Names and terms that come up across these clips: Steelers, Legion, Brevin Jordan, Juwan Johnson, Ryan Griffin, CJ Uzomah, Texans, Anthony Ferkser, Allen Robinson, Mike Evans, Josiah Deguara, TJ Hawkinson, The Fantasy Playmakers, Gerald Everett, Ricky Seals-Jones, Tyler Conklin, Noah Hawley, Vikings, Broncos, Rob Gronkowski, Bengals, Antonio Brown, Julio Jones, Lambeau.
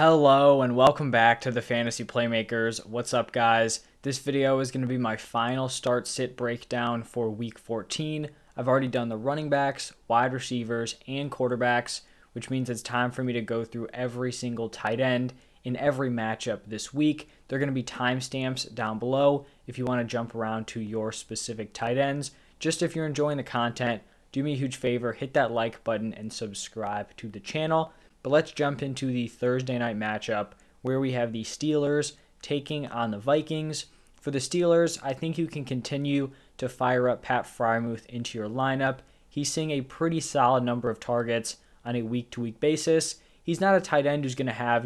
Hello and welcome back to the Fantasy Playmakers. What's up, guys? This video is going to be my final start sit breakdown for week 14. I've already done the running backs, wide receivers, and quarterbacks, which means it's time for me to go through every single tight end in every matchup this week. There are going to be timestamps down below if you want to jump around to your specific tight ends. Just if you're enjoying the content, do me a huge favor, hit that like button and subscribe to the channel. But let's jump into the Thursday night matchup where we have the Steelers taking on the Vikings. For the Steelers, I think you can continue to fire up Pat Friermuth into your lineup. He's seeing a pretty solid number of targets on a week-to-week basis. He's not a tight end who's going to have,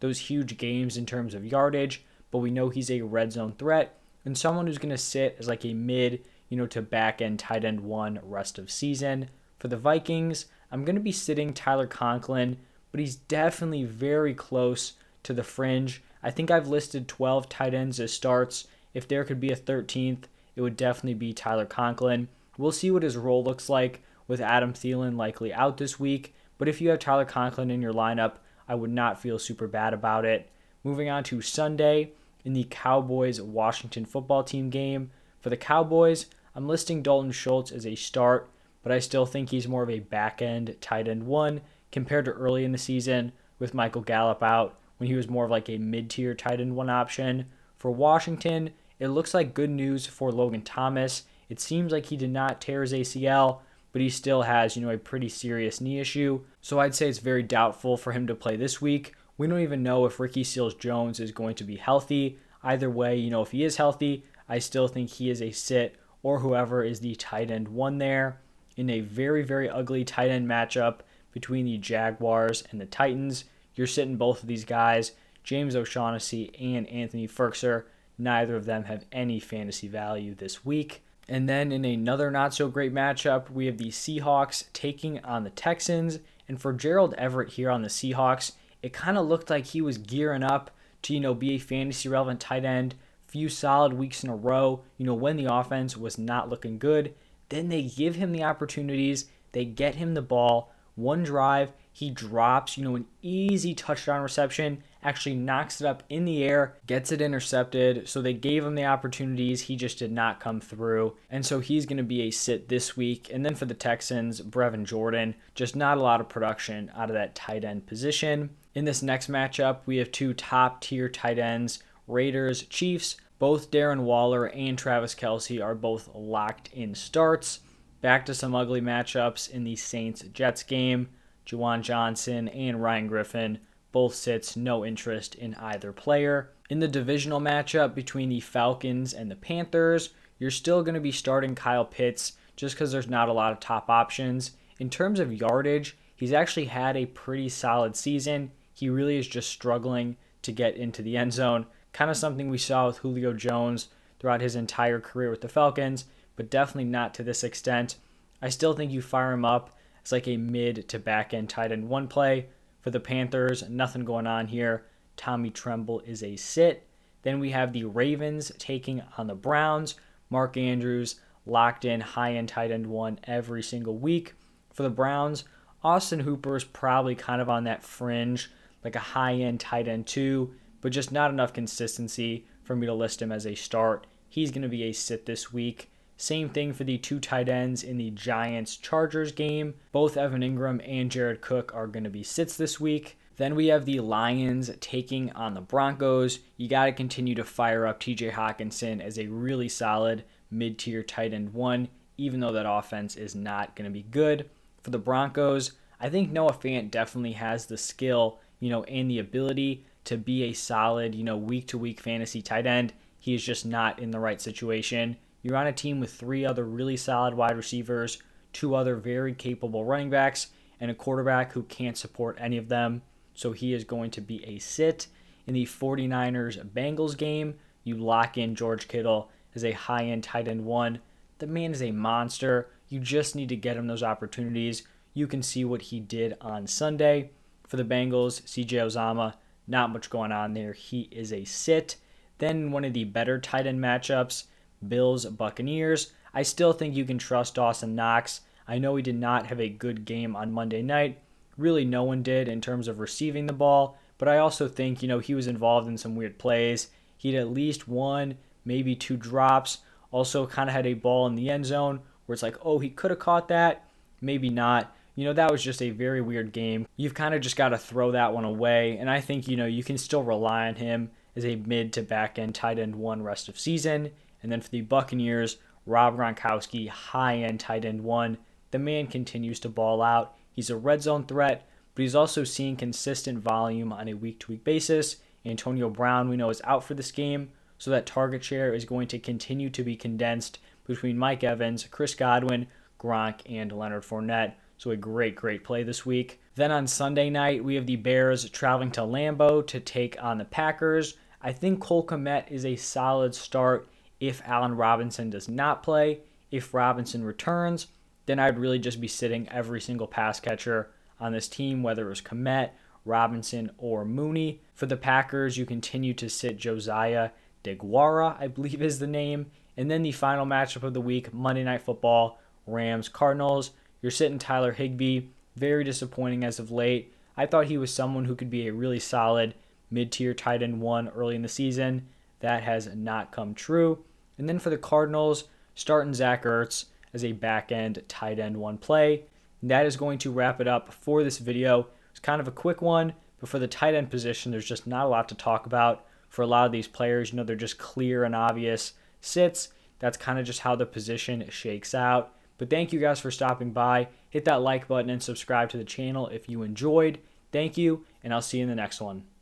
those huge games in terms of yardage, but we know he's a red zone threat and someone who's going to sit as like a mid, to back end tight end one rest of season. For the Vikings, I'm going to be sitting Tyler Conklin, but he's definitely very close to the fringe. I think I've listed 12 tight ends as starts. If there could be a 13th, it would definitely be Tyler Conklin. We'll see what his role looks like with Adam Thielen likely out this week. But if you have Tyler Conklin in your lineup, I would not feel super bad about it. Moving on to Sunday in the Cowboys-Washington Football Team game. For the Cowboys, I'm listing Dalton Schultz as a start, but I still think he's more of a back-end tight end one compared to early in the season with Michael Gallup out when he was more of like a mid-tier tight end one option. For Washington, it looks like good news for Logan Thomas. It seems like he did not tear his ACL, but he still has, a pretty serious knee issue. So I'd say it's very doubtful for him to play this week. We don't even know if Ricky Seals-Jones is going to be healthy. Either way, if he is healthy, I still think he is a sit or whoever is the tight end one there. In a very, very ugly tight end matchup between the Jaguars and the Titans, you're sitting both of these guys, James O'Shaughnessy and Anthony Ferkser. Neither of them have any fantasy value this week. And then in another not-so-great matchup, we have the Seahawks taking on the Texans. And for Gerald Everett here on the Seahawks, it kind of looked like he was gearing up to, be a fantasy-relevant tight end. Few solid weeks in a row, when the offense was not looking good. Then they give him the opportunities. They get him the ball. One drive, he drops, an easy touchdown reception, actually knocks it up in the air, gets it intercepted. So they gave him the opportunities. He just did not come through. And so he's going to be a sit this week. And then for the Texans, Brevin Jordan, just not a lot of production out of that tight end position. In this next matchup, we have two top tier tight ends, Raiders, Chiefs. Both Darren Waller and Travis Kelsey are both locked in starts. Back to some ugly matchups in the Saints-Jets game. Juwan Johnson and Ryan Griffin both sits, no interest in either player. In the divisional matchup between the Falcons and the Panthers, you're still going to be starting Kyle Pitts just because there's not a lot of top options. In terms of yardage, he's actually had a pretty solid season. He really is just struggling to get into the end zone. Kind of something we saw with Julio Jones throughout his entire career with the Falcons, but definitely not to this extent. I still think you fire him up as like a mid to back end tight end one play. For the Panthers, nothing going on here. Tommy Tremble is a sit. Then we have the Ravens taking on the Browns. Mark Andrews locked in high end tight end one every single week. For the Browns, Austin Hooper is probably kind of on that fringe, like a high end tight end two, but just not enough consistency for me to list him as a start. He's going to be a sit this week. Same thing for the two tight ends in the Giants-Chargers game. Both Evan Ingram and Jared Cook are going to be sits this week. Then we have the Lions taking on the Broncos. You got to continue to fire up TJ Hawkinson as a really solid mid-tier tight end one, even though that offense is not going to be good. For the Broncos, I think Noah Fant definitely has the skill, and the ability to be a solid, week-to-week fantasy tight end. He is just not in the right situation. You're on a team with three other really solid wide receivers, two other very capable running backs, and a quarterback who can't support any of them. So he is going to be a sit. In the 49ers-Bengals game, you lock in George Kittle as a high-end tight end one. The man is a monster. You just need to get him those opportunities. You can see what he did on Sunday. For the Bengals, CJ Uzomah, not much going on there. He is a sit. Then one of the better tight end matchups, Bills, Buccaneers. I still think you can trust Dawson Knox. I know he did not have a good game on Monday night. Really no one did in terms of receiving the ball, But I also think, you know, he was involved in some weird plays. He had at least one, maybe two drops. Also kind of had a ball in the end zone where it's like, oh, he could have caught that. Maybe not. You know, that was just a very weird game. You've kind of just got to throw that one away. And I think, you know, you can still rely on him as a mid to back end tight end one rest of season. And then for the Buccaneers, Rob Gronkowski, high end tight end one. The man continues to ball out. He's a red zone threat, but he's also seeing consistent volume on a week-to-week basis. Antonio Brown, we know, is out for this game, so that target share is going to continue to be condensed between Mike Evans, Chris Godwin, Gronk, and Leonard Fournette. So a great, great play this week. Then on Sunday night, we have the Bears traveling to Lambeau to take on the Packers. I think Cole Kmet is a solid start if Allen Robinson does not play. If Robinson returns, then I'd really just be sitting every single pass catcher on this team, whether it was Kmet, Robinson, or Mooney. For the Packers, you continue to sit Josiah DeGuara, I believe is the name. And then the final matchup of the week, Monday Night Football, Rams-Cardinals. You're sitting Tyler Higbee, very disappointing as of late. I thought he was someone who could be a really solid mid-tier tight end one early in the season. That has not come true. And then for the Cardinals, starting Zach Ertz as a back-end tight end one play. And that is going to wrap it up for this video. It's kind of a quick one, but for the tight end position, there's just not a lot to talk about. For a lot of these players, you know, they're just clear and obvious sits. That's kind of just how the position shakes out. But thank you guys for stopping by. Hit that like button and subscribe to the channel if you enjoyed. Thank you, and I'll see you in the next one.